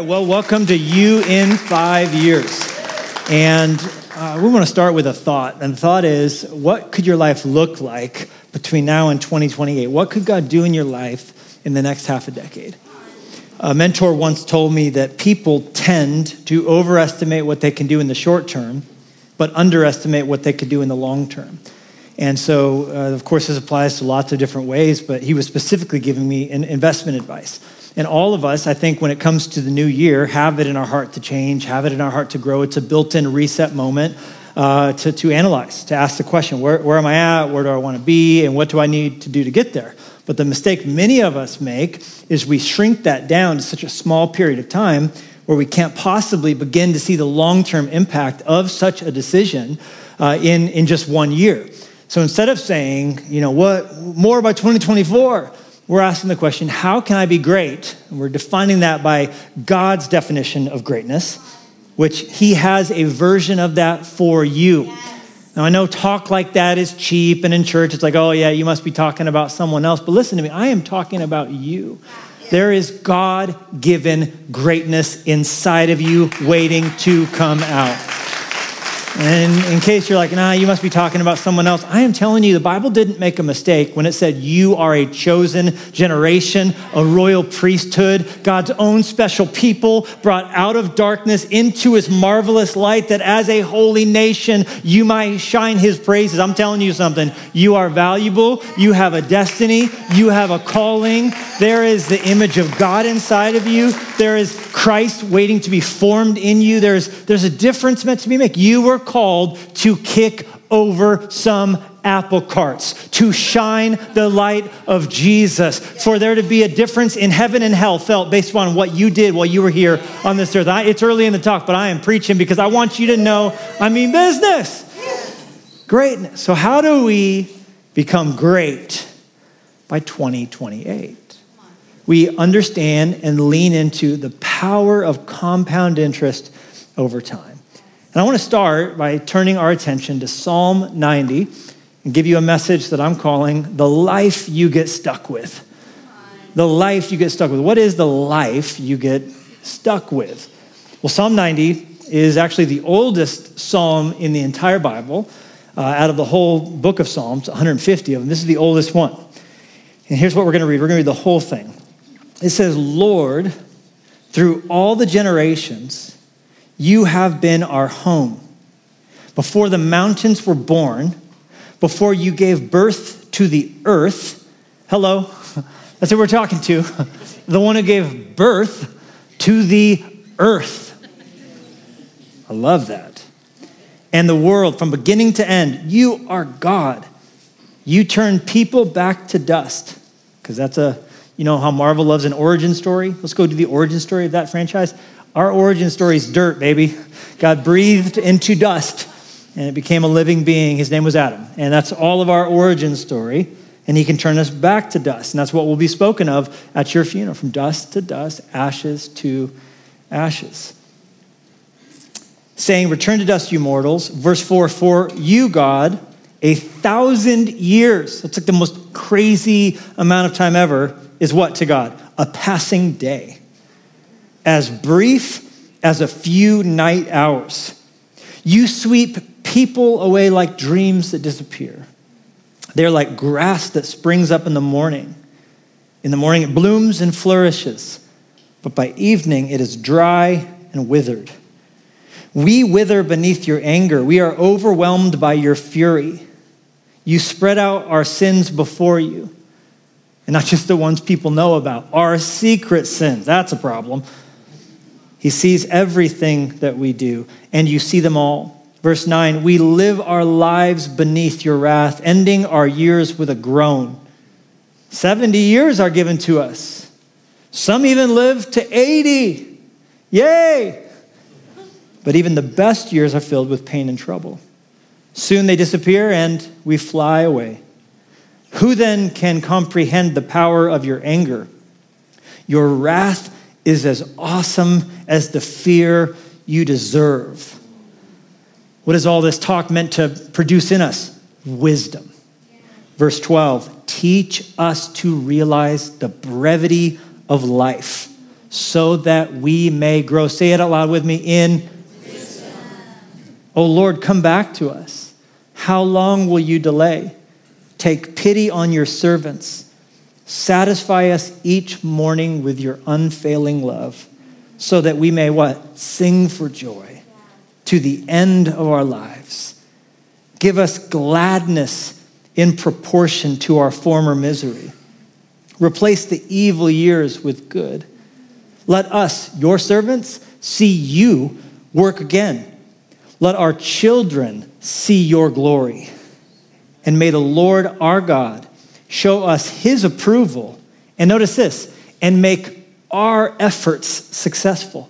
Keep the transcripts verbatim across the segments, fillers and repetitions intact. right, well, welcome to You in Five Years. And uh, we want to start with a thought. And the thought is, what could your life look like between now and twenty twenty-eight? What could God do in your life in the next half a decade? A mentor once told me that people tend to overestimate what they can do in the short term, but underestimate what they could do in the long term. And so, uh, of course, this applies to lots of different ways, but he was specifically giving me an investment advice. And all of us, I think, when it comes to the new year, have it in our heart to change, have it in our heart to grow. It's a built-in reset moment uh, to, to analyze, to ask the question, where, where am I at? Where do I want to be? And what do I need to do to get there? But the mistake many of us make is we shrink that down to such a small period of time where we can't possibly begin to see the long-term impact of such a decision uh, in, in just one year. So instead of saying, you know, what more by twenty twenty-four, we're asking the question, how can I be great? And we're defining that by God's definition of greatness, which he has a version of that for you. Yes. Now, I know talk like that is cheap, and in church it's like, oh yeah, you must be talking about someone else. But listen to me, I am talking about you. Yes. There is God-given greatness inside of you waiting to come out. And in case you're like, nah, you must be talking about someone else, I am telling you, the Bible didn't make a mistake when it said you are a chosen generation, a royal priesthood, God's own special people brought out of darkness into his marvelous light, that as a holy nation, you might shine his praises. I'm telling you something. You are valuable. You have a destiny. You have a calling. There is the image of God inside of you. There is Christ waiting to be formed in you. There's, there's a difference meant to be made. You were called to kick over some apple carts, to shine the light of Jesus, for there to be a difference in heaven and hell felt based upon what you did while you were here on this earth. I, it's early in the talk, but I am preaching because I want you to know I mean business. Greatness. So how do we become great by twenty twenty-eight? We understand and lean into the power of compound interest over time. And I want to start by turning our attention to Psalm ninety and give you a message that I'm calling the life you get stuck with. The life you get stuck with. What is the life you get stuck with? Well, Psalm ninety is actually the oldest psalm in the entire Bible. Uh, out of the whole book of Psalms, one hundred fifty of them, this is the oldest one. And here's what we're going to read. We're going to read the whole thing. It says, Lord, through all the generations, you have been our home. Before the mountains were born, before you gave birth to the earth, hello, that's who we're talking to, the one who gave birth to the earth. I love that. And the world, from beginning to end, you are God. You turn people back to dust, because that's a, you know how Marvel loves an origin story? Let's go do the origin story of that franchise. Our origin story is dirt, baby. God breathed into dust, and it became a living being. His name was Adam. And that's all of our origin story, and he can turn us back to dust. And that's what will be spoken of at your funeral, from dust to dust, ashes to ashes. Saying, return to dust, you mortals. Verse four, for you, God, a thousand years. That's like the most crazy amount of time ever is what to God? A passing day. As brief as a few night hours. You sweep people away like dreams that disappear. They're like grass that springs up in the morning. In the morning it blooms and flourishes, but by evening it is dry and withered. We wither beneath your anger. We are overwhelmed by your fury. You spread out our sins before you, and not just the ones people know about, our secret sins. That's a problem. He sees everything that we do, and you see them all. Verse nine, we live our lives beneath your wrath, ending our years with a groan. seventy years are given to us. Some even live to eighty. Yay! But even the best years are filled with pain and trouble. Soon they disappear, and we fly away. Who then can comprehend the power of your anger? Your wrath is as awesome as the fear you deserve. What is all this talk meant to produce in us? Wisdom. Verse twelve, teach us to realize the brevity of life so that we may grow. Say it out loud with me. In wisdom. Oh Lord, come back to us. How long will you delay? Take pity on your servants. Satisfy us each morning with your unfailing love, so that we may what? Sing for joy to the end of our lives. Give us gladness in proportion to our former misery. Replace the evil years with good. Let us, your servants, see you work again. Let our children see your glory. And may the Lord our God show us his approval. And notice this, and make our efforts successful.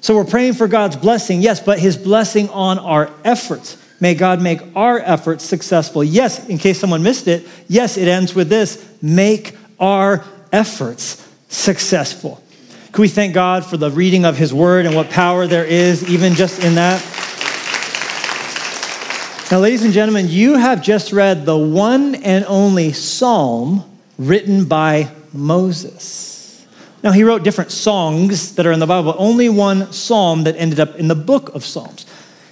So we're praying for God's blessing, yes, but his blessing on our efforts. May God make our efforts successful. Yes, in case someone missed it, yes, it ends with this, make our efforts successful. Can we thank God for the reading of his word and what power there is even just in that? Now, ladies and gentlemen, you have just read the one and only psalm written by Moses. Now, he wrote different songs that are in the Bible, but only one psalm that ended up in the book of Psalms.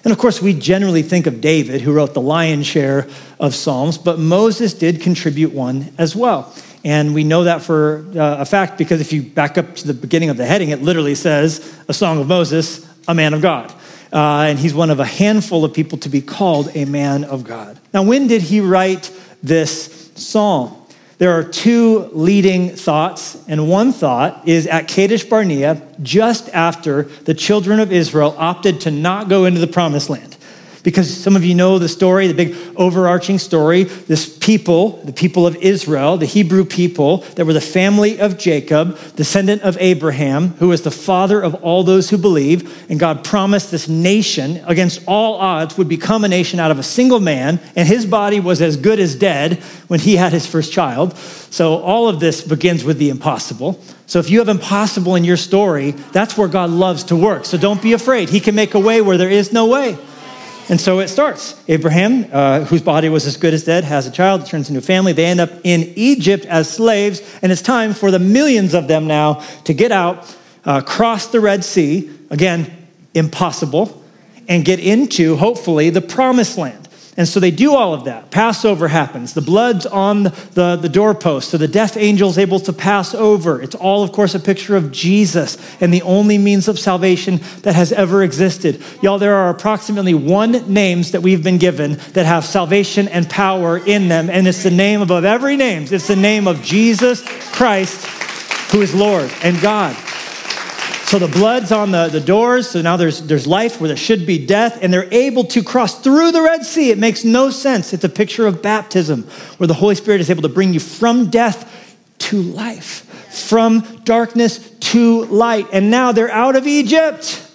And of course, we generally think of David, who wrote the lion's share of psalms, but Moses did contribute one as well. And we know that for uh, a fact, because if you back up to the beginning of the heading, it literally says, a song of Moses, a man of God. Uh, and he's one of a handful of people to be called a man of God. Now, when did he write this psalm? There are two leading thoughts, and one thought is at Kadesh Barnea, just after the children of Israel opted to not go into the Promised Land. Because some of you know the story, the big overarching story, this people, the people of Israel, the Hebrew people that were the family of Jacob, descendant of Abraham, who was the father of all those who believe. And God promised this nation, against all odds, would become a nation out of a single man. And his body was as good as dead when he had his first child. So all of this begins with the impossible. So if you have impossible in your story, that's where God loves to work. So don't be afraid. He can make a way where there is no way. And so it starts. Abraham, uh, whose body was as good as dead, has a child. It turns into a family. They end up in Egypt as slaves. And it's time for the millions of them now to get out, uh, cross the Red Sea, again, impossible, and get into, hopefully, the Promised Land. And so they do all of that. Passover happens. The blood's on the, the doorpost, so the death angel's able to pass over. It's all, of course, a picture of Jesus and the only means of salvation that has ever existed. Y'all, there are approximately one names that we've been given that have salvation and power in them, and it's the name above every name. It's the name of Jesus Christ, who is Lord and God. So the blood's on the, the doors, so now there's there's life where there should be death, and they're able to cross through the Red Sea. It makes no sense. It's a picture of baptism, where the Holy Spirit is able to bring you from death to life, from darkness to light. And now they're out of Egypt,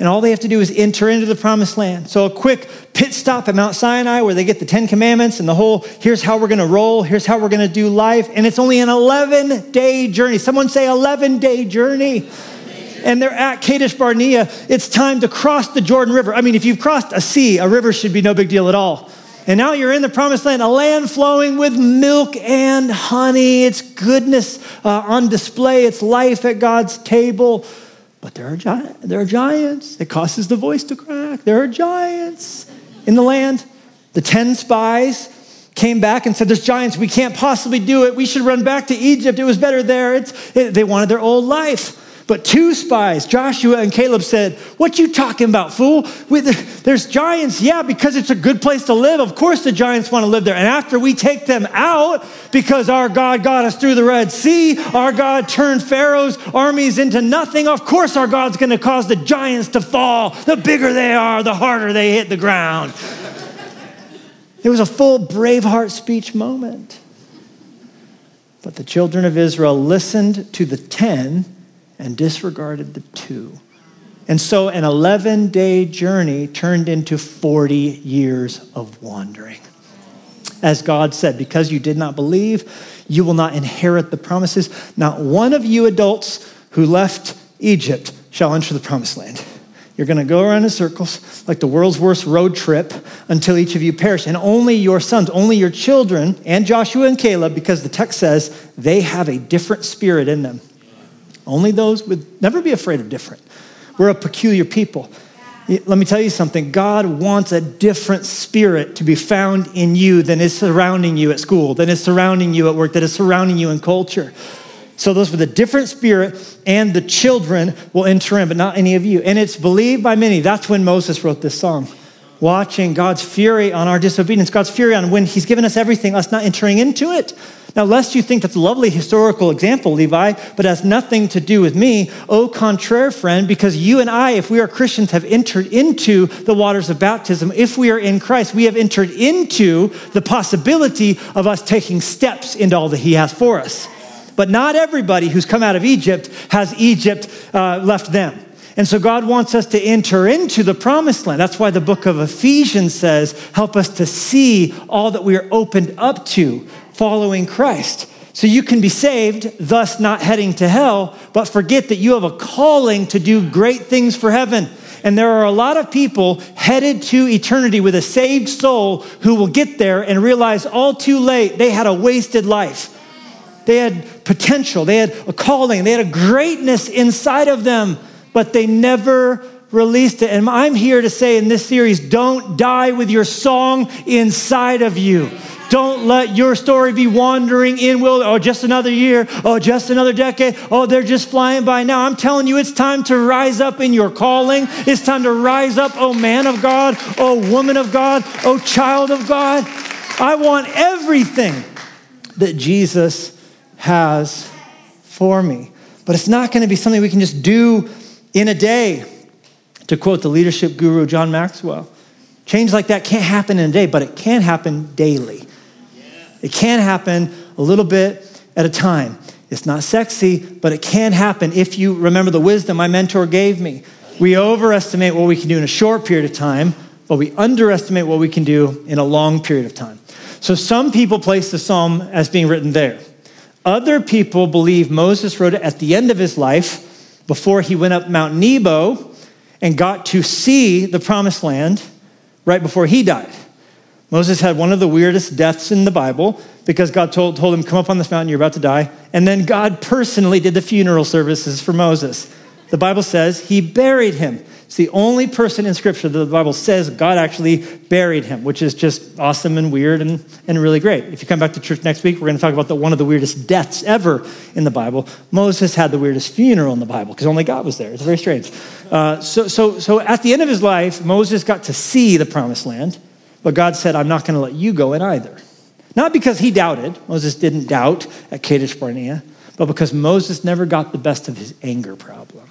and all they have to do is enter into the Promised Land. So a quick pit stop at Mount Sinai, where they get the Ten Commandments and the whole, here's how we're going to roll, here's how we're going to do life, and it's only an eleven-day journey. Someone say eleven-day journey. And they're at Kadesh Barnea. It's time to cross the Jordan River. I mean, if you've crossed a sea, a river should be no big deal at all. And now you're in the Promised Land, a land flowing with milk and honey. It's goodness uh, on display. It's life at God's table. But there are, gi- there are giants. It causes the voice to crack. There are giants in the land. The ten spies came back and said, there's giants. We can't possibly do it. We should run back to Egypt. It was better there. It's, it, they wanted their old life. But two spies, Joshua and Caleb, said, what you talking about, fool? We, there's giants, yeah, because it's a good place to live. Of course the giants want to live there. And after we take them out, because our God got us through the Red Sea, our God turned Pharaoh's armies into nothing, of course our God's going to cause the giants to fall. The bigger they are, the harder they hit the ground. It was a full Braveheart speech moment. But the children of Israel listened to the ten and disregarded the two. And so an eleven-day journey turned into forty years of wandering. As God said, because you did not believe, you will not inherit the promises. Not one of you adults who left Egypt shall enter the Promised Land. You're going to go around in circles like the world's worst road trip until each of you perish. And only your sons, only your children, and Joshua and Caleb, because the text says they have a different spirit in them. Only those would never be afraid of different. We're a peculiar people. Let me tell you something. God wants a different spirit to be found in you than is surrounding you at school, than is surrounding you at work, that is surrounding you in culture. So those with a different spirit and the children will enter in, but not any of you. And it's believed by many. That's when Moses wrote this song. Watching God's fury on our disobedience, God's fury on when he's given us everything, us not entering into it. Now, lest you think that's a lovely historical example, Levi, but has nothing to do with me. Au contraire, friend, because you and I, if we are Christians, have entered into the waters of baptism. If we are in Christ, we have entered into the possibility of us taking steps into all that he has for us. But not everybody who's come out of Egypt has Egypt uh, left them. And so God wants us to enter into the promised land. That's why the book of Ephesians says, help us to see all that we are opened up to following Christ. So you can be saved, thus not heading to hell, but forget that you have a calling to do great things for heaven. And there are a lot of people headed to eternity with a saved soul who will get there and realize all too late they had a wasted life. They had potential, they had a calling, they had a greatness inside of them, but they never released it. And I'm here to say in this series, don't die with your song inside of you. Don't let your story be wandering in wilderness. Oh, just another year. Oh, just another decade. Oh, they're just flying by now. I'm telling you, it's time to rise up in your calling. It's time to rise up, oh man of God, oh woman of God, oh child of God. I want everything that Jesus has for me. But it's not going to be something we can just do in a day. To quote the leadership guru, John Maxwell, change like that can't happen in a day, but it can happen daily. Yeah. It can happen a little bit at a time. It's not sexy, but it can happen if you remember the wisdom my mentor gave me. We overestimate what we can do in a short period of time, but we underestimate what we can do in a long period of time. So some people place the psalm as being written there. Other people believe Moses wrote it at the end of his life before he went up Mount Nebo and got to see the promised land right before he died. Moses had one of the weirdest deaths in the Bible because God told, told him, come up on this mountain, you're about to die. And then God personally did the funeral services for Moses. The Bible says he buried him. It's the only person in Scripture that the Bible says God actually buried him, which is just awesome and weird and, and really great. If you come back to church next week, we're going to talk about the, one of the weirdest deaths ever in the Bible. Moses had the weirdest funeral in the Bible because only God was there. It's very strange. Uh, so, so, so at the end of his life, Moses got to see the promised land, but God said, I'm not going to let you go in either. Not because he doubted. Moses didn't doubt at Kadesh Barnea, but because Moses never got the best of his anger problem.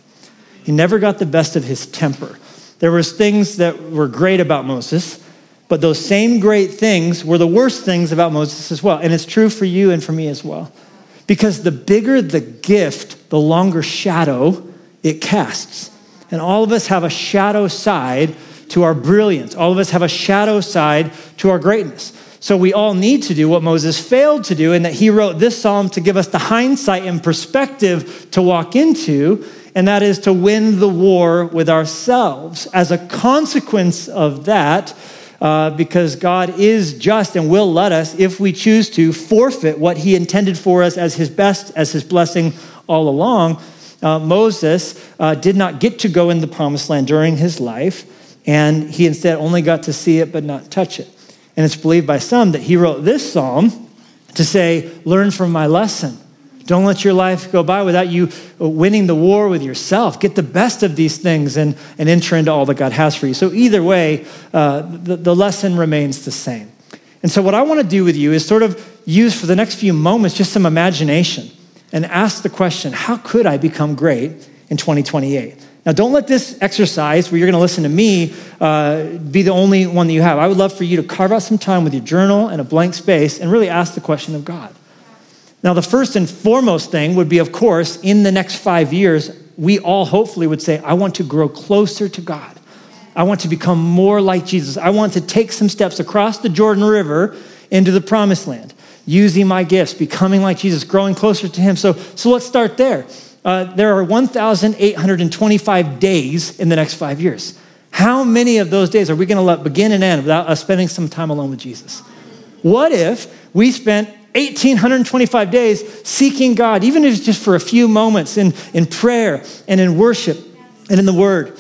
He never got the best of his temper. There was things that were great about Moses, but those same great things were the worst things about Moses as well. And it's true for you and for me as well. Because the bigger the gift, the longer shadow it casts. And all of us have a shadow side to our brilliance. All of us have a shadow side to our greatness. So we all need to do what Moses failed to do, and that he wrote this psalm to give us the hindsight and perspective to walk into. And that is to win the war with ourselves. As a consequence of that, uh, because God is just and will let us, if we choose to, forfeit what he intended for us as his best, as his blessing all along, uh, Moses uh, did not get to go in the promised land during his life, and he instead only got to see it but not touch it. And it's believed by some that he wrote this psalm to say, learn from my lesson. Don't let your life go by without you winning the war with yourself. Get the best of these things and, and enter into all that God has for you. So either way, uh, the, the lesson remains the same. And so what I want to do with you is sort of use for the next few moments just some imagination and ask the question, how could I become great in twenty twenty-eight? Now, don't let this exercise where you're going to listen to me uh, be the only one that you have. I would love for you to carve out some time with your journal and a blank space and really ask the question of God. Now, the first and foremost thing would be, of course, in the next five years, we all hopefully would say, I want to grow closer to God. I want to become more like Jesus. I want to take some steps across the Jordan River into the promised land, using my gifts, becoming like Jesus, growing closer to him. So, so let's start there. Uh, there are one thousand eight hundred twenty-five days in the next five years. How many of those days are we going to let begin and end without us spending some time alone with Jesus? What if we spent one thousand eight hundred twenty-five days seeking God, even if it's just for a few moments in, in prayer and in worship and in the Word.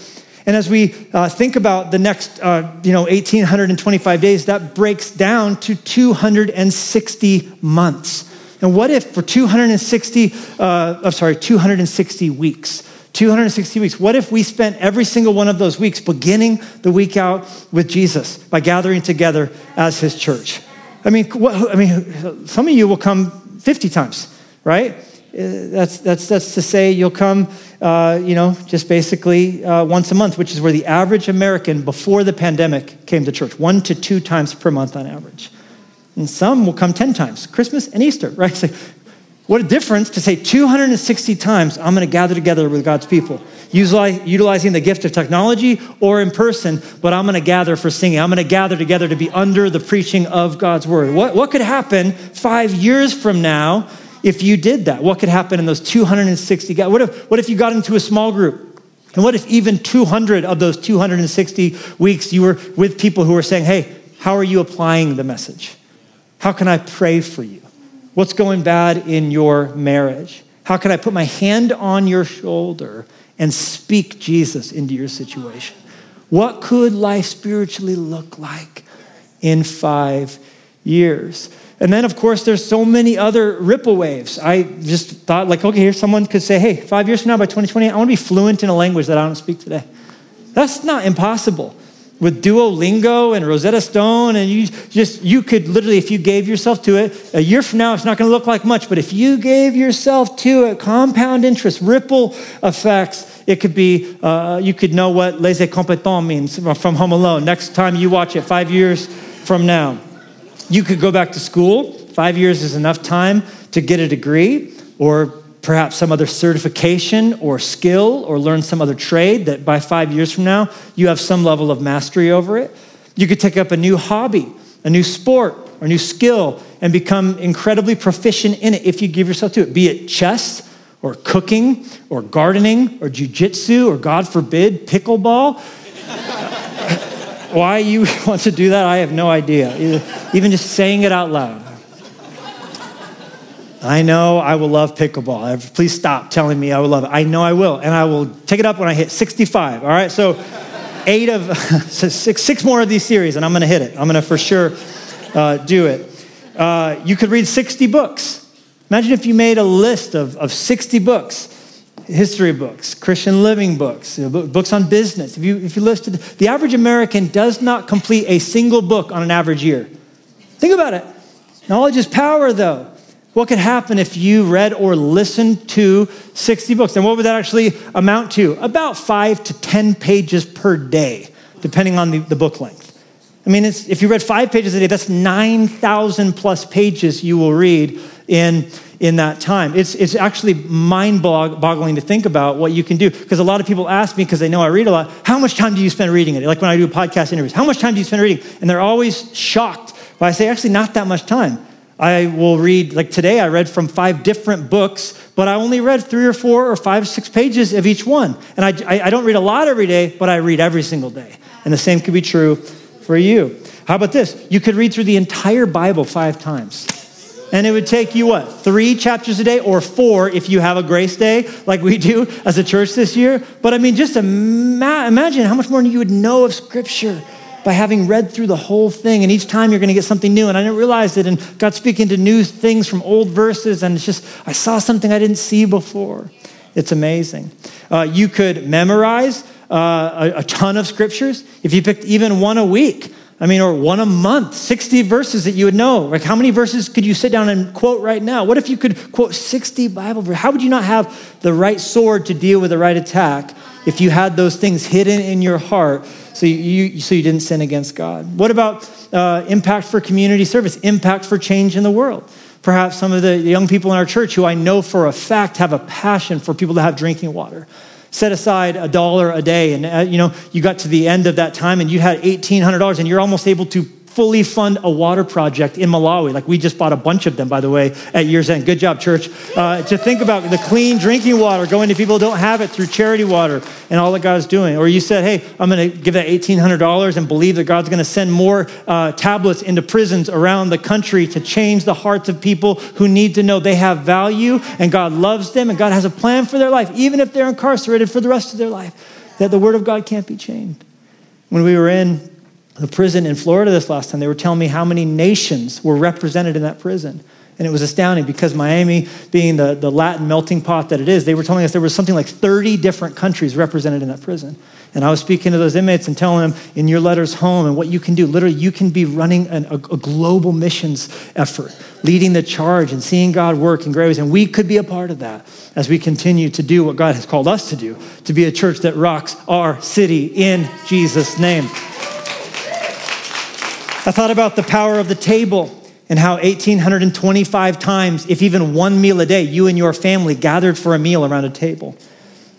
And as we uh, think about the next, uh, you know, one thousand eight hundred twenty-five days, that breaks down to two hundred sixty months. And what if for two hundred sixty, uh, I'm sorry, two hundred sixty weeks, two hundred sixty weeks, what if we spent every single one of those weeks beginning the week out with Jesus by gathering together as his church? I mean, what, I mean, some of you will come fifty times, right? That's that's that's to say you'll come, uh, you know, just basically uh, once a month, which is where the average American before the pandemic came to church, one to two times per month on average. And some will come ten times, Christmas and Easter, right? So what a difference to say two hundred sixty times I'm going to gather together with God's people, utilizing the gift of technology or in person, but I'm going to gather for singing. I'm going to gather together to be under the preaching of God's word. What, what could happen five years from now if you did that? What could happen in those two hundred sixty? What if, what if you got into a small group? And what if even two hundred of those two hundred sixty weeks you were with people who were saying, hey, how are you applying the message? How can I pray for you? What's going bad in your marriage? How can I put my hand on your shoulder and speak Jesus into your situation? What could life spiritually look like in five years? And then, of course, there's so many other ripple waves. I just thought, like, okay, here someone could say, hey, five years from now, by twenty twenty, I want to be fluent in a language that I don't speak today. That's not impossible. With Duolingo and Rosetta Stone, and you just, you could literally, if you gave yourself to it, a year from now, it's not going to look like much, but if you gave yourself to it, compound interest, ripple effects, it could be, uh, you could know what les incompetents means from Home Alone. Next time you watch it, five years from now. You could go back to school. Five years is enough time to get a degree or perhaps some other certification or skill or learn some other trade that by five years from now, you have some level of mastery over it. You could take up a new hobby, a new sport, or a new skill and become incredibly proficient in it if you give yourself to it, be it chess or cooking or gardening or jujitsu or, God forbid, pickleball. Why you want to do that, I have no idea. Even just saying it out loud. I know I will love pickleball. Please stop telling me I will love it. I know I will, and I will take it up when I hit sixty-five, all right? So eight of, so six, six more of these series, and I'm going to hit it. I'm going to for sure uh, do it. Uh, you could read sixty books. Imagine if you made a list of, of sixty books. History books, Christian living books, you know, books on business. If you if you listed, the average American does not complete a single book on an average year. Think about it. Knowledge is power, though. What could happen if you read or listened to sixty books? And what would that actually amount to? About five to ten pages per day, depending on the, the book length. I mean, it's, if you read five pages a day, that's nine thousand plus pages you will read in in that time. It's it's actually mind-boggling to think about what you can do, because a lot of people ask me, because they know I read a lot, how much time do you spend reading it? Like when I do podcast interviews, how much time do you spend reading? And they're always shocked when I say, actually, not that much time. I will read, like today I read from five different books, but I only read three or four or five, six pages of each one. And I, I, I don't read a lot every day, but I read every single day. And the same could be true for you. How about this? You could read through the entire Bible five times. And it would take you, what, three chapters a day or four if you have a grace day like we do as a church this year. But I mean, just ima- imagine how much more you would know of Scripture by having read through the whole thing. And each time you're going to get something new. And I didn't realize it. And God's speaking to new things from old verses. And it's just, I saw something I didn't see before. It's amazing. Uh, you could memorize uh, a, a ton of Scriptures if you picked even one a week. I mean, or one a month, sixty verses that you would know. Like, how many verses could you sit down and quote right now? What if you could quote sixty Bible verses? How would you not have the right sword to deal with the right attack if you had those things hidden in your heart so you so you didn't sin against God? What about uh, impact for community service, impact for change in the world? Perhaps some of the young people in our church who I know for a fact have a passion for people to have drinking water. Set aside a dollar a day, and uh, you know you got to the end of that time, and you had eighteen hundred dollars, and you're almost able to fully fund a water project in Malawi. Like, we just bought a bunch of them, by the way, at year's end. Good job, church. Uh, to think about the clean drinking water going to people who don't have it through Charity Water and all that God is doing. Or you said, hey, I'm going to give that eighteen hundred dollars and believe that God's going to send more uh, tablets into prisons around the country to change the hearts of people who need to know they have value and God loves them and God has a plan for their life, even if they're incarcerated for the rest of their life, that the word of God can't be chained. When we were in the prison in Florida this last time, they were telling me how many nations were represented in that prison. And it was astounding because Miami, being the, the Latin melting pot that it is, they were telling us there was something like thirty different countries represented in that prison. And I was speaking to those inmates and telling them, in your letters home and what you can do, literally you can be running an, a, a global missions effort, leading the charge and seeing God work in great ways. And we could be a part of that as we continue to do what God has called us to do, to be a church that rocks our city in Jesus' name. I thought about the power of the table and how one thousand eight hundred twenty-five times, if even one meal a day, you and your family gathered for a meal around a table.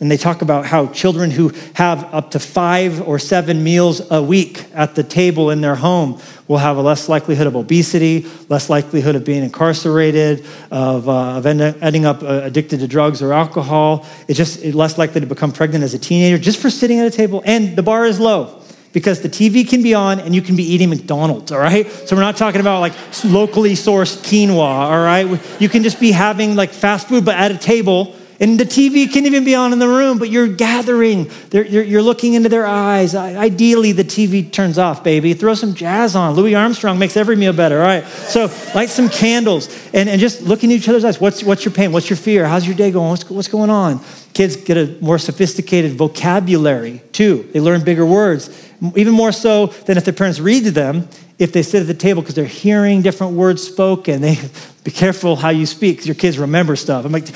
And they talk about how children who have up to five or seven meals a week at the table in their home will have a less likelihood of obesity, less likelihood of being incarcerated, of, uh, of end, ending up uh, addicted to drugs or alcohol. It's just less likely to become pregnant as a teenager just for sitting at a table. And the bar is low, because the T V can be on and you can be eating McDonald's, all right? So we're not talking about like locally sourced quinoa, all right? You can just be having like fast food, but at a table, and the T V can even be on in the room, but you're gathering, you're, you're looking into their eyes. Ideally, the T V turns off, baby. Throw some jazz on. Louis Armstrong makes every meal better, all right? So light some candles and, and just look in each other's eyes. What's, what's your pain? What's your fear? How's your day going? What's, what's going on? Kids get a more sophisticated vocabulary too. They learn bigger words. Even more so than if their parents read to them, if they sit at the table, because they're hearing different words spoken. They be careful how you speak, because your kids remember stuff. I'm like,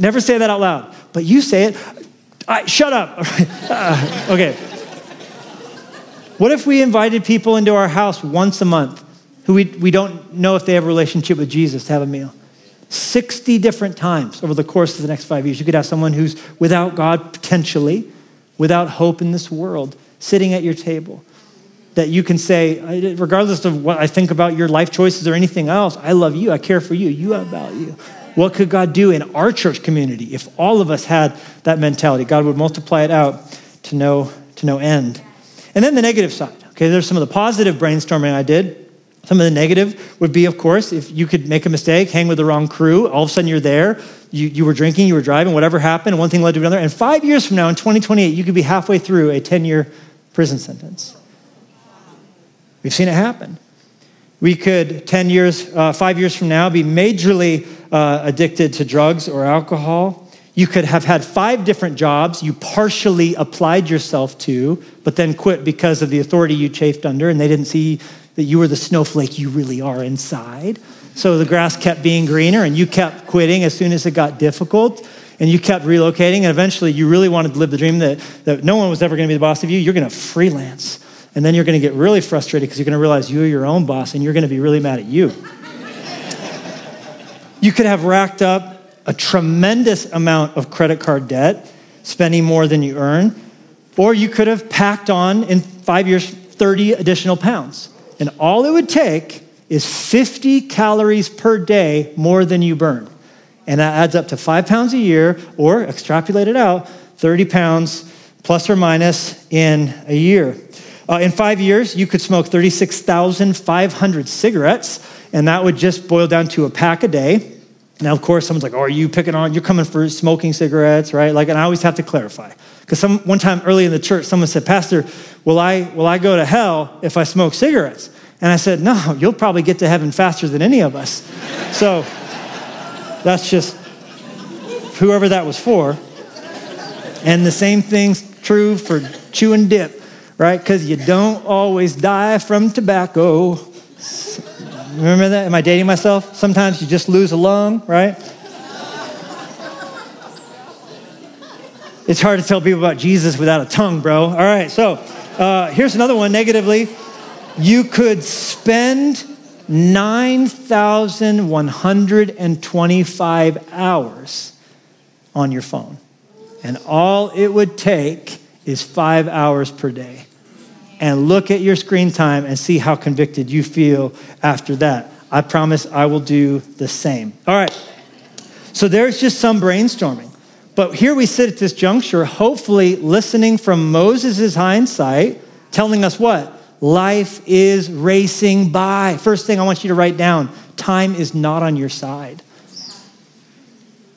never say that out loud. But you say it. Right, shut up. uh, okay. What if we invited people into our house once a month who we, we don't know if they have a relationship with Jesus to have a meal? sixty different times over the course of the next five years. You could have someone who's without God potentially, without hope in this world, sitting at your table, that you can say, regardless of what I think about your life choices or anything else, I love you, I care for you, you have value. What could God do in our church community if all of us had that mentality? God would multiply it out to no, to no end. And then the negative side, okay, there's some of the positive brainstorming I did. Some of the negative would be, of course, if you could make a mistake, hang with the wrong crew, all of a sudden you're there, you, you were drinking, you were driving, whatever happened, and one thing led to another, and five years from now, in twenty twenty-eight, you could be halfway through a ten-year prison sentence. We've seen it happen. We could ten years, uh, five years from now, be majorly uh, addicted to drugs or alcohol. You could have had five different jobs you partially applied yourself to, but then quit because of the authority you chafed under, and they didn't see that you were the snowflake you really are inside. So the grass kept being greener, and you kept quitting as soon as it got difficult. And you kept relocating, and eventually you really wanted to live the dream that, that no one was ever gonna be the boss of you. You're gonna freelance. And then you're gonna get really frustrated because you're gonna realize you're your own boss and you're gonna be really mad at you. You could have racked up a tremendous amount of credit card debt, spending more than you earn, or you could have packed on in five years, thirty additional pounds. And all it would take is fifty calories per day more than you burn. And that adds up to five pounds a year, or extrapolate it out, thirty pounds plus or minus in a year. Uh, in five years, you could smoke thirty-six thousand five hundred cigarettes, and that would just boil down to a pack a day. Now, of course, someone's like, oh, are you picking on, you're coming for smoking cigarettes, right? Like, and I always have to clarify. Because some one time early in the church, someone said, Pastor, will I will I go to hell if I smoke cigarettes? And I said, no, you'll probably get to heaven faster than any of us. So, that's just whoever that was for. And the same thing's true for chew and dip, right? Because you don't always die from tobacco. Remember that? Am I dating myself? Sometimes you just lose a lung, right? It's hard to tell people about Jesus without a tongue, bro. All right, so uh, here's another one negatively. You could spend nine thousand one hundred twenty-five hours on your phone. And all it would take is five hours per day. and look at your screen time and see how convicted you feel after that. I promise I will do the same. All right. So there's just some brainstorming. But here we sit at this juncture, hopefully listening from Moses' hindsight, telling us what? Life is racing by. First thing I want you to write down, time is not on your side.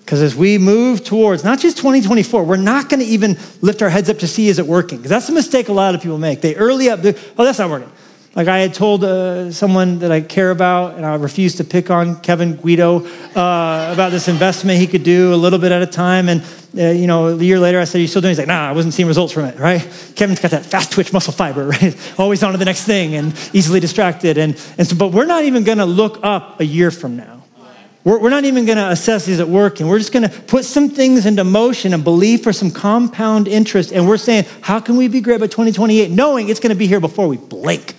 Because as we move towards, not just twenty twenty-four, we're not going to even lift our heads up to see, is it working? Because that's the mistake a lot of people make. They early up, oh, that's not working. Like I had told uh, someone that I care about, and I refuse to pick on Kevin Guido, uh, about this investment he could do a little bit at a time. And, uh, you know, a year later I said, you still doing it? He's like, nah, I wasn't seeing results from it, right? Kevin's got that fast twitch muscle fiber, right? Always on to the next thing and easily distracted. And, and so, but we're not even going to look up a year from now. We're not even going to assess, is it working? We're just going to put some things into motion and believe for some compound interest. And we're saying, how can we be great by twenty twenty-eight? Knowing it's going to be here before we blink.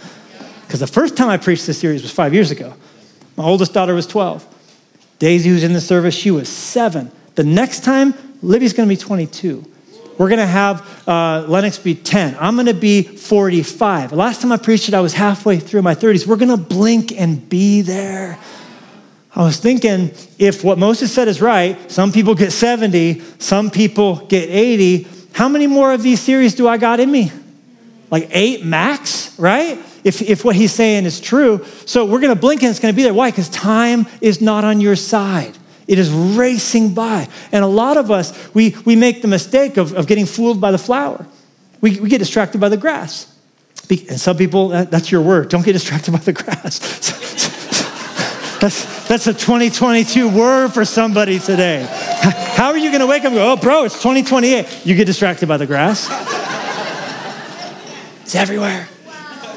Because the first time I preached this series was five years ago. My oldest daughter was twelve. Daisy, who's in the service, she was seven. The next time, Libby's going to be twenty-two. We're going to have uh, Lennox be ten. I'm going to be forty-five. The last time I preached it, I was halfway through my thirties. We're going to blink and be there. I was thinking, if what Moses said is right, some people get seventy, some people get eighty, how many more of these series do I got in me? Like eight max, right? If if what he's saying is true. So we're gonna blink and it's gonna be there. Why? Because time is not on your side. It is racing by. And a lot of us, we we make the mistake of, of getting fooled by the flower. We we get distracted by the grass. And some people, that, that's your word, don't get distracted by the grass. That's that's a twenty twenty-two word for somebody today. How are you gonna wake up and go, oh bro, it's twenty twenty-eight. You get distracted by the grass. It's everywhere. Wow.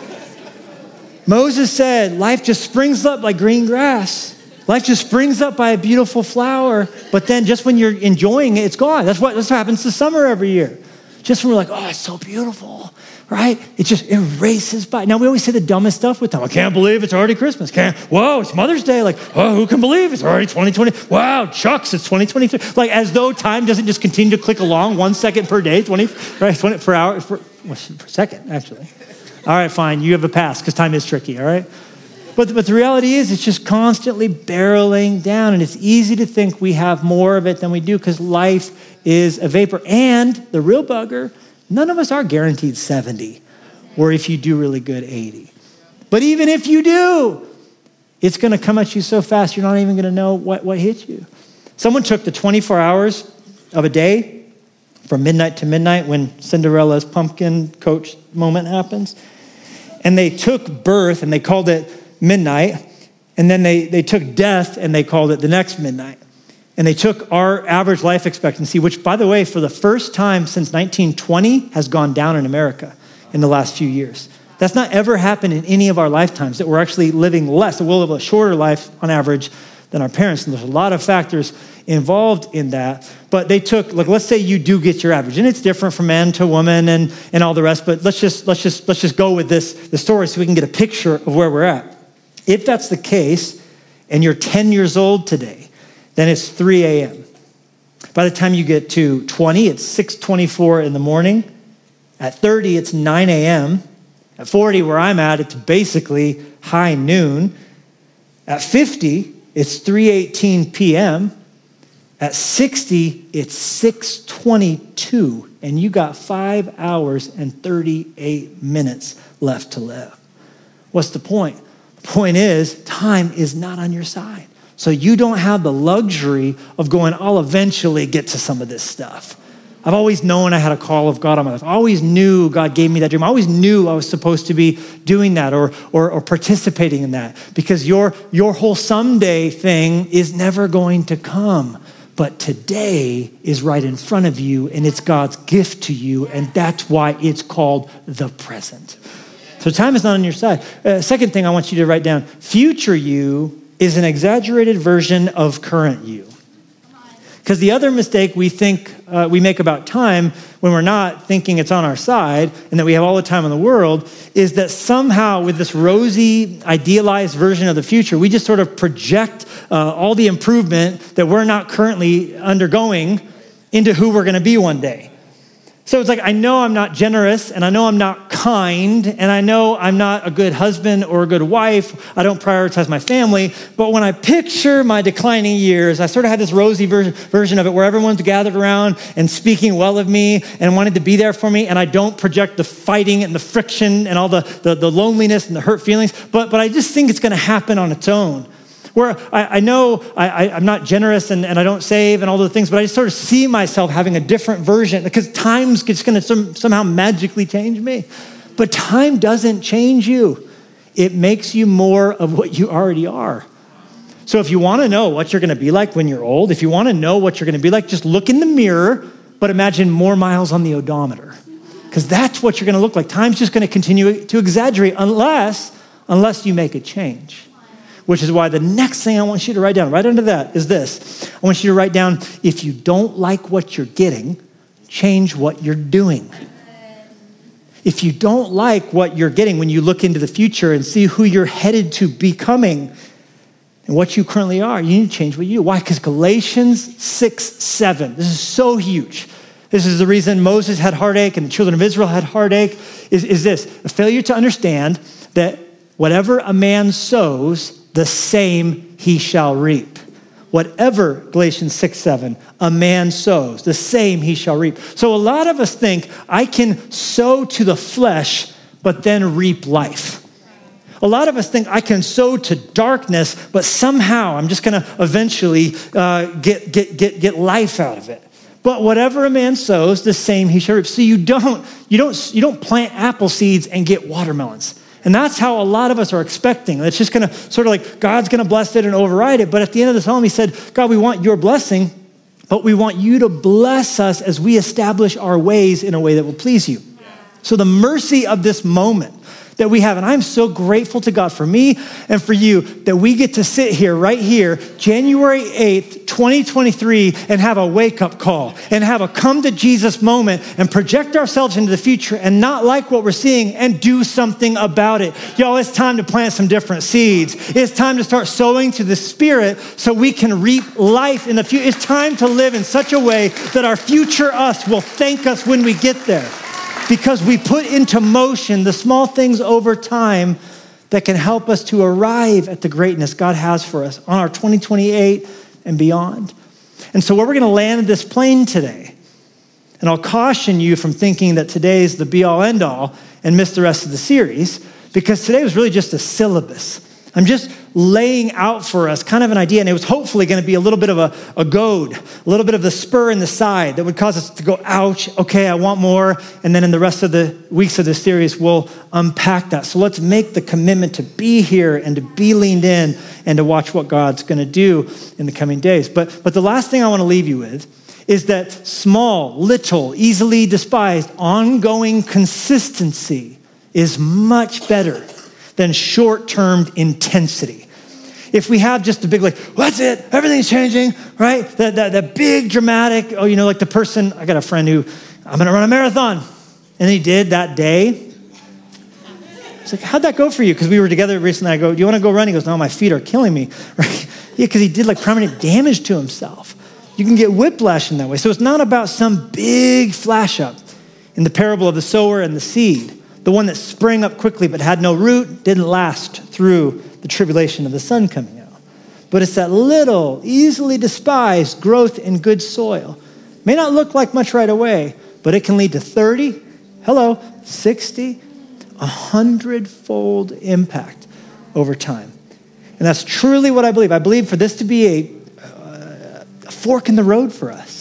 Moses said, life just springs up like green grass. Life just springs up by a beautiful flower, but then just when you're enjoying it, it's gone. That's what, that's what happens this summer every year. Just when we're like, oh, it's so beautiful, right? It just, it races by. Now, we always say the dumbest stuff with time. I can't believe it's already Christmas. Can't, whoa, it's Mother's Day. Like, oh, who can believe it's already twenty twenty? Wow, chucks, it's twenty twenty-three. Like, as though time doesn't just continue to click along one second per day, twenty, right, twenty per hour, per, well, per second, actually. All right, fine, you have a pass, because time is tricky, all right? But, but the reality is it's just constantly barreling down, and it's easy to think we have more of it than we do, because life is a vapor. And the real bugger, none of us are guaranteed seventy, or if you do really good, eighty. But even if you do, it's gonna come at you so fast, you're not even gonna know what, what hit you. Someone took the twenty-four hours of a day from midnight to midnight when Cinderella's pumpkin coach moment happens, and they took birth and they called it midnight, and then they, they took death and they called it the next midnight. And they took our average life expectancy, which, by the way, for the first time since nineteen twenty has gone down in America in the last few years. That's not ever happened in any of our lifetimes, that we're actually living less, that we'll live a shorter life on average than our parents. And there's a lot of factors involved in that. But they took, like, let's say you do get your average, and it's different from man to woman and, and all the rest, but let's just let's just let's just go with this the story so we can get a picture of where we're at. If that's the case, and you're ten years old today, then it's three a.m. By the time you get to twenty, it's six twenty-four in the morning. At thirty, it's nine a.m. At forty, where I'm at, it's basically high noon. At fifty, it's three eighteen p.m. At sixty, it's six twenty-two, and you got five hours and thirty-eight minutes left to live. What's the point? The point is, time is not on your side. So you don't have the luxury of going, I'll eventually get to some of this stuff. I've always known I had a call of God on my life. I always knew God gave me that dream. I always knew I was supposed to be doing that or or, or participating in that, because your, your whole someday thing is never going to come. But today is right in front of you, and it's God's gift to you, and that's why it's called the present. So time is not on your side. Uh, second thing I want you to write down, future you is an exaggerated version of current you. Because the other mistake we think uh, we make about time when we're not thinking it's on our side and that we have all the time in the world is that somehow with this rosy, idealized version of the future, we just sort of project uh, all the improvement that we're not currently undergoing into who we're gonna be one day. So it's like, I know I'm not generous and I know I'm not kind, and I know I'm not a good husband or a good wife, I don't prioritize my family, but when I picture my declining years, I sort of had this rosy ver- version of it where everyone's gathered around and speaking well of me and wanted to be there for me, and I don't project the fighting and the friction and all the, the, the loneliness and the hurt feelings, but, but I just think it's going to happen on its own. Where I, I know I, I, I'm not generous and, and I don't save and all those things, but I just sort of see myself having a different version because time's just going to some, somehow magically change me. But time doesn't change you. It makes you more of what you already are. So if you want to know what you're going to be like when you're old, if you want to know what you're going to be like, just look in the mirror, but imagine more miles on the odometer because that's what you're going to look like. Time's just going to continue to exaggerate unless, unless you make a change. Which is why the next thing I want you to write down, right under that, is this. I want you to write down, if you don't like what you're getting, change what you're doing. If you don't like what you're getting when you look into the future and see who you're headed to becoming and what you currently are, you need to change what you do. Why? Because Galatians six seven, this is so huge. This is the reason Moses had heartache and the children of Israel had heartache, is, is this, a failure to understand that whatever a man sows, the same he shall reap. Whatever, Galatians six seven, a man sows, the same he shall reap. So a lot of us think, I can sow to the flesh, but then reap life. A lot of us think, I can sow to darkness, but somehow I'm just going to eventually uh, get, get, get, get life out of it. But whatever a man sows, the same he shall reap. So you don't, you don't, you don't plant apple seeds and get watermelons. And that's how a lot of us are expecting. It's just going to sort of like, God's going to bless it and override it. But at the end of the psalm, he said, God, we want your blessing, but we want you to bless us as we establish our ways in a way that will please you. Yeah. So the mercy of this moment that we have, and I'm so grateful to God for me and for you that we get to sit here, right here, January eighth, twenty twenty-three, and have a wake-up call and have a come-to-Jesus moment and project ourselves into the future and not like what we're seeing and do something about it. Y'all, it's time to plant some different seeds. It's time to start sowing to the Spirit so we can reap life in the future. It's time to live in such a way that our future us will thank us when we get there. Because we put into motion the small things over time that can help us to arrive at the greatness God has for us on our twenty twenty-eight and beyond. And so where we're going to land this plane today, and I'll caution you from thinking that today's the be-all, end-all and miss the rest of the series, because today was really just a syllabus. I'm just laying out for us kind of an idea, and it was hopefully going to be a little bit of a, a goad, a little bit of the spur in the side that would cause us to go, ouch, okay, I want more. And then in the rest of the weeks of this series, we'll unpack that. So let's make the commitment to be here and to be leaned in and to watch what God's going to do in the coming days. But, but the last thing I want to leave you with is that small, little, easily despised, ongoing consistency is much better than short-term intensity. If we have just a big like, what's it? Everything's changing, right? That, that that big dramatic, oh, you know, like the person, I got a friend who, I'm gonna run a marathon. And he did that day. It's like, how'd that go for you? Because we were together recently. I go, do you wanna go run? He goes, no, my feet are killing me, right? Yeah, because he did like permanent damage to himself. You can get whiplash in that way. So it's not about some big flash up in the parable of the sower and the seed. The one that sprang up quickly but had no root, didn't last through the tribulation of the sun coming out. But it's that little, easily despised growth in good soil. May not look like much right away, but it can lead to thirty, hello, sixty, one hundred-fold impact over time. And that's truly what I believe. I believe for this to be a, uh, a fork in the road for us.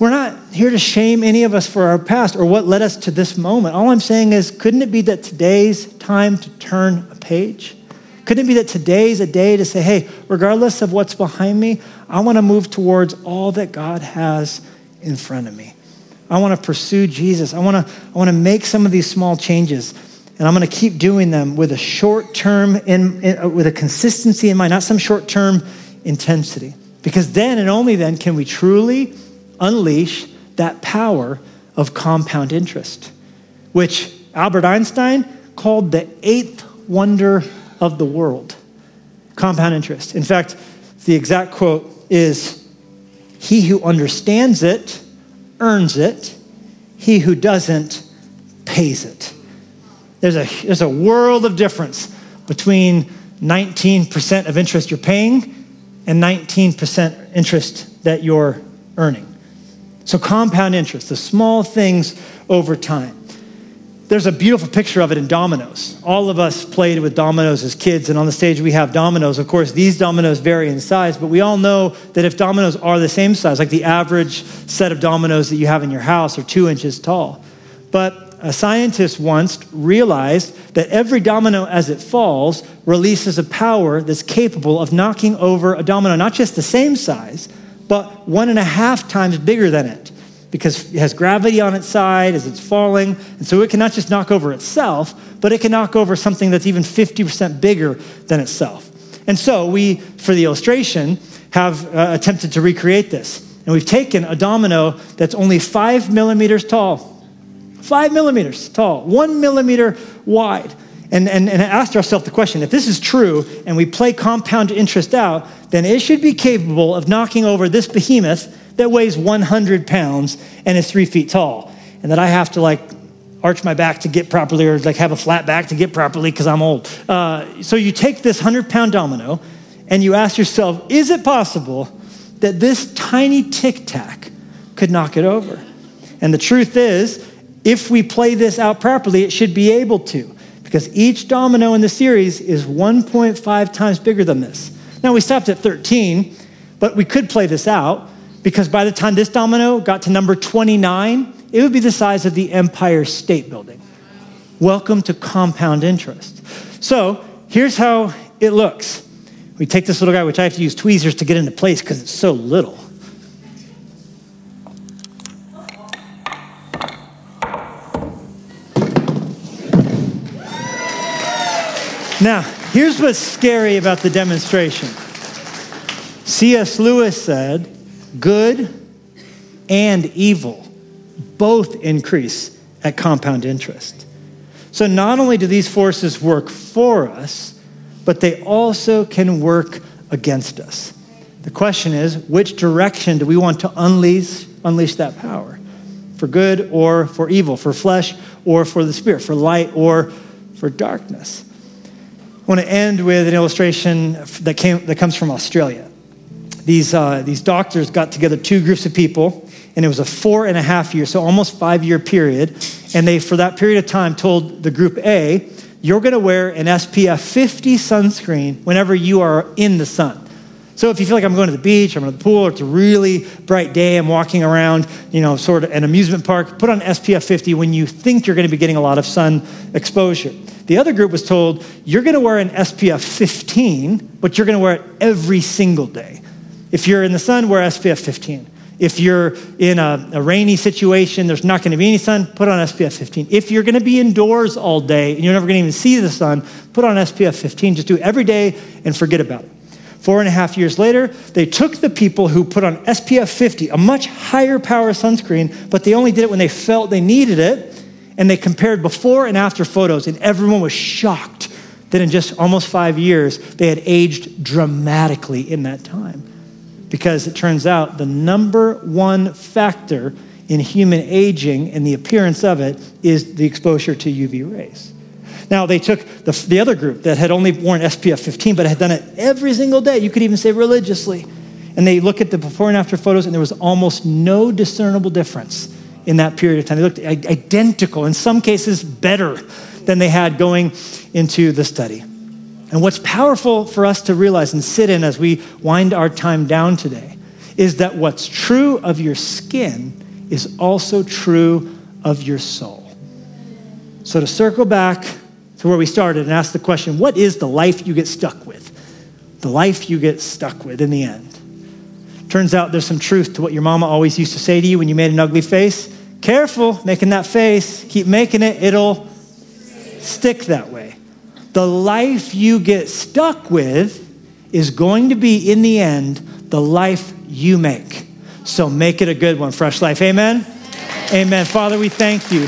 We're not here to shame any of us for our past or what led us to this moment. All I'm saying is, couldn't it be that today's time to turn a page? Couldn't it be that today's a day to say, hey, regardless of what's behind me, I want to move towards all that God has in front of me. I want to pursue Jesus. I want to, I want to make some of these small changes, and I'm going to keep doing them with a short-term, in, in, with a consistency in mind, not some short-term intensity. Because then and only then can we truly unleash that power of compound interest, which Albert Einstein called the eighth wonder of the world, compound interest. In fact, the exact quote is, he who understands it, earns it. He who doesn't, pays it. There's a, there's a world of difference between nineteen percent of interest you're paying and nineteen percent interest that you're earning. So compound interest, the small things over time. There's a beautiful picture of it in dominoes. All of us played with dominoes as kids, and on the stage we have dominoes. Of course, these dominoes vary in size, but we all know that if dominoes are the same size, like the average set of dominoes that you have in your house are two inches tall. But a scientist once realized that every domino as it falls releases a power that's capable of knocking over a domino, not just the same size, but one and a half times bigger than it, because it has gravity on its side as it's falling. And so it can not just knock over itself, but it can knock over something that's even fifty percent bigger than itself. And so we, for the illustration, have uh, attempted to recreate this. And we've taken a domino that's only five millimeters tall, five millimeters tall, one millimeter wide, and, and, and asked ourselves the question, if this is true and we play compound interest out, then it should be capable of knocking over this behemoth that weighs one hundred pounds and is three feet tall, and that I have to like arch my back to get properly, or like have a flat back to get properly because I'm old. Uh, so you take this one hundred pound domino and you ask yourself, is it possible that this tiny tic-tac could knock it over? And the truth is, if we play this out properly, it should be able to, because each domino in the series is one point five times bigger than this. Now we stopped at thirteen, but we could play this out, because by the time this domino got to number twenty-nine, it would be the size of the Empire State Building. Welcome to compound interest. So here's how it looks. We take this little guy, which I have to use tweezers to get into place because it's so little. Now, here's what's scary about the demonstration. C S. Lewis said, good and evil both increase at compound interest. So not only do these forces work for us, but they also can work against us. The question is, which direction do we want to unleash, unleash that power? For good or for evil, for flesh or for the spirit, for light or for darkness? I want to end with an illustration that came, that comes from Australia. These uh, these doctors got together two groups of people, and it was a four and a half year, so almost five year period. And they, for that period of time, told the group A, you're gonna wear an S P F fifty sunscreen whenever you are in the sun. So if you feel like I'm going to the beach, I'm going to the pool, or it's a really bright day, I'm walking around, you know, sort of an amusement park, put on S P F fifty when you think you're gonna be getting a lot of sun exposure. The other group was told, you're gonna wear an S P F fifteen, but you're gonna wear it every single day. If you're in the sun, wear S P F fifteen. If you're in a, a rainy situation, there's not gonna be any sun, put on S P F fifteen. If you're gonna be indoors all day and you're never gonna even see the sun, put on S P F fifteen. Just do it every day and forget about it. Four and a half years later, they took the people who put on S P F fifty, a much higher power sunscreen, but they only did it when they felt they needed it, and they compared before and after photos, and everyone was shocked that in just almost five years, they had aged dramatically in that time. Because it turns out the number one factor in human aging and the appearance of it is the exposure to U V rays. Now, they took the, the other group that had only worn S P F fifteen, but had done it every single day. You could even say religiously. And they look at the before and after photos, and there was almost no discernible difference in that period of time. They looked identical, in some cases better than they had going into the study. And what's powerful for us to realize and sit in as we wind our time down today is that what's true of your skin is also true of your soul. So to circle back to where we started and ask the question, what is the life you get stuck with? The life you get stuck with in the end. Turns out there's some truth to what your mama always used to say to you when you made an ugly face. Careful making that face. Keep making it. It'll stick that way. The life you get stuck with is going to be, in the end, the life you make. So make it a good one, Fresh Life. Amen? Amen. Amen. Father, we thank you.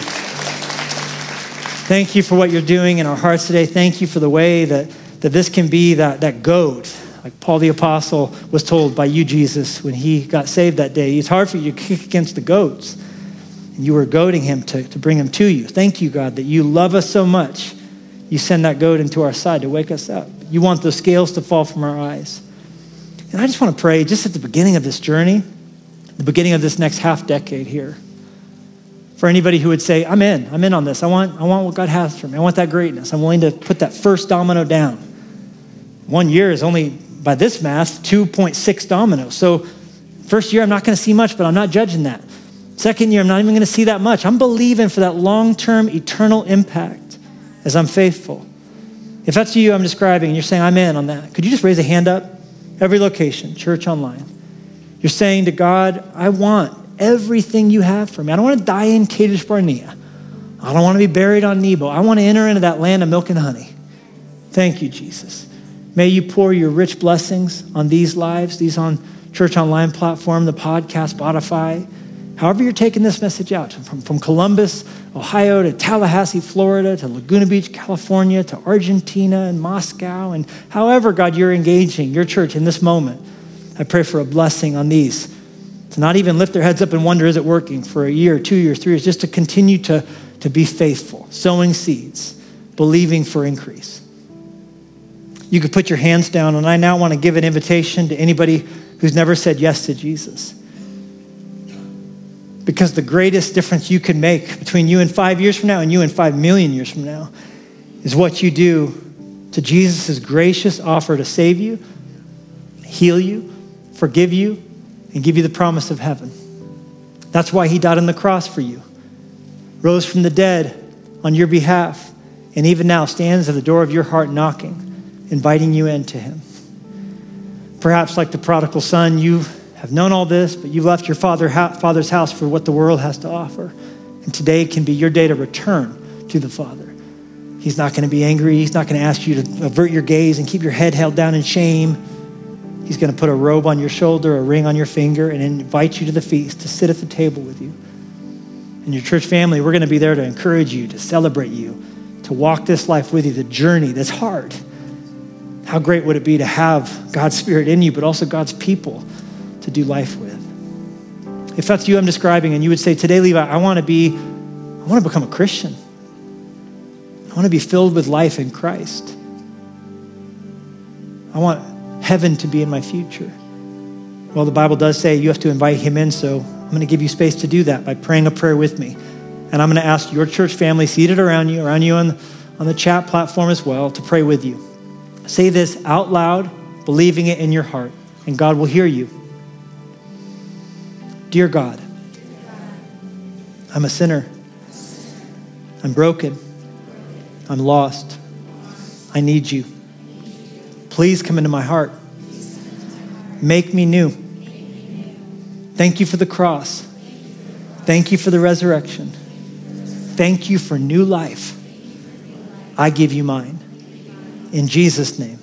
Thank you for what you're doing in our hearts today. Thank you for the way that, that this can be that, that goad. Like Paul the Apostle was told by you, Jesus, when he got saved that day. It's hard for you to kick against the goads. You were goading him to, to bring him to you. Thank you, God, that you love us so much. You send that goad into our side to wake us up. You want the scales to fall from our eyes. And I just want to pray, just at the beginning of this journey, the beginning of this next half decade here, for anybody who would say, I'm in, I'm in on this. I want, I want what God has for me. I want that greatness. I'm willing to put that first domino down. One year is only, by this math, two point six dominoes. So first year, I'm not going to see much, but I'm not judging that. Second year, I'm not even going to see that much. I'm believing for that long-term eternal impact as I'm faithful. If that's you I'm describing, and you're saying, I'm in on that, could you just raise a hand up? Every location, church online. You're saying to God, I want everything you have for me. I don't want to die in Kadesh Barnea. I don't want to be buried on Nebo. I want to enter into that land of milk and honey. Thank you, Jesus. May you pour your rich blessings on these lives, these on Church Online platform, the podcast, Spotify, however you're taking this message out, from, from Columbus, Ohio, to Tallahassee, Florida, to Laguna Beach, California, to Argentina and Moscow, and however, God, you're engaging your church in this moment. I pray for a blessing on these, to not even lift their heads up and wonder, is it working, for a year, two years, three years, just to continue to, to be faithful, sowing seeds, believing for increase. You could put your hands down, and I now want to give an invitation to anybody who's never said yes to Jesus. Because the greatest difference you can make between you and five years from now and you and five million years from now is what you do to Jesus' gracious offer to save you, heal you, forgive you, and give you the promise of heaven. That's why he died on the cross for you, rose from the dead on your behalf, and even now stands at the door of your heart knocking, inviting you into him. Perhaps like the prodigal son, you have known all this, but you left your father, ha- father's house for what the world has to offer. And today can be your day to return to the Father. He's not going to be angry. He's not going to ask you to avert your gaze and keep your head held down in shame. He's going to put a robe on your shoulder, a ring on your finger, and invite you to the feast, to sit at the table with you. And your church family, we're going to be there to encourage you, to celebrate you, to walk this life with you, the journey that's hard. How great would it be to have God's Spirit in you, but also God's people to do life with. If that's you I'm describing and you would say, today, Levi, I want to be, I want to become a Christian. I want to be filled with life in Christ. I want heaven to be in my future. Well, the Bible does say you have to invite him in, so I'm going to give you space to do that by praying a prayer with me. And I'm going to ask your church family seated around you, around you on, on the chat platform as well, to pray with you. Say this out loud, believing it in your heart, and God will hear you. Dear God, I'm a sinner. I'm broken. I'm lost. I need you. Please come into my heart. Make me new. Thank you for the cross. Thank you for the resurrection. Thank you for new life. I give you mine. In Jesus' name,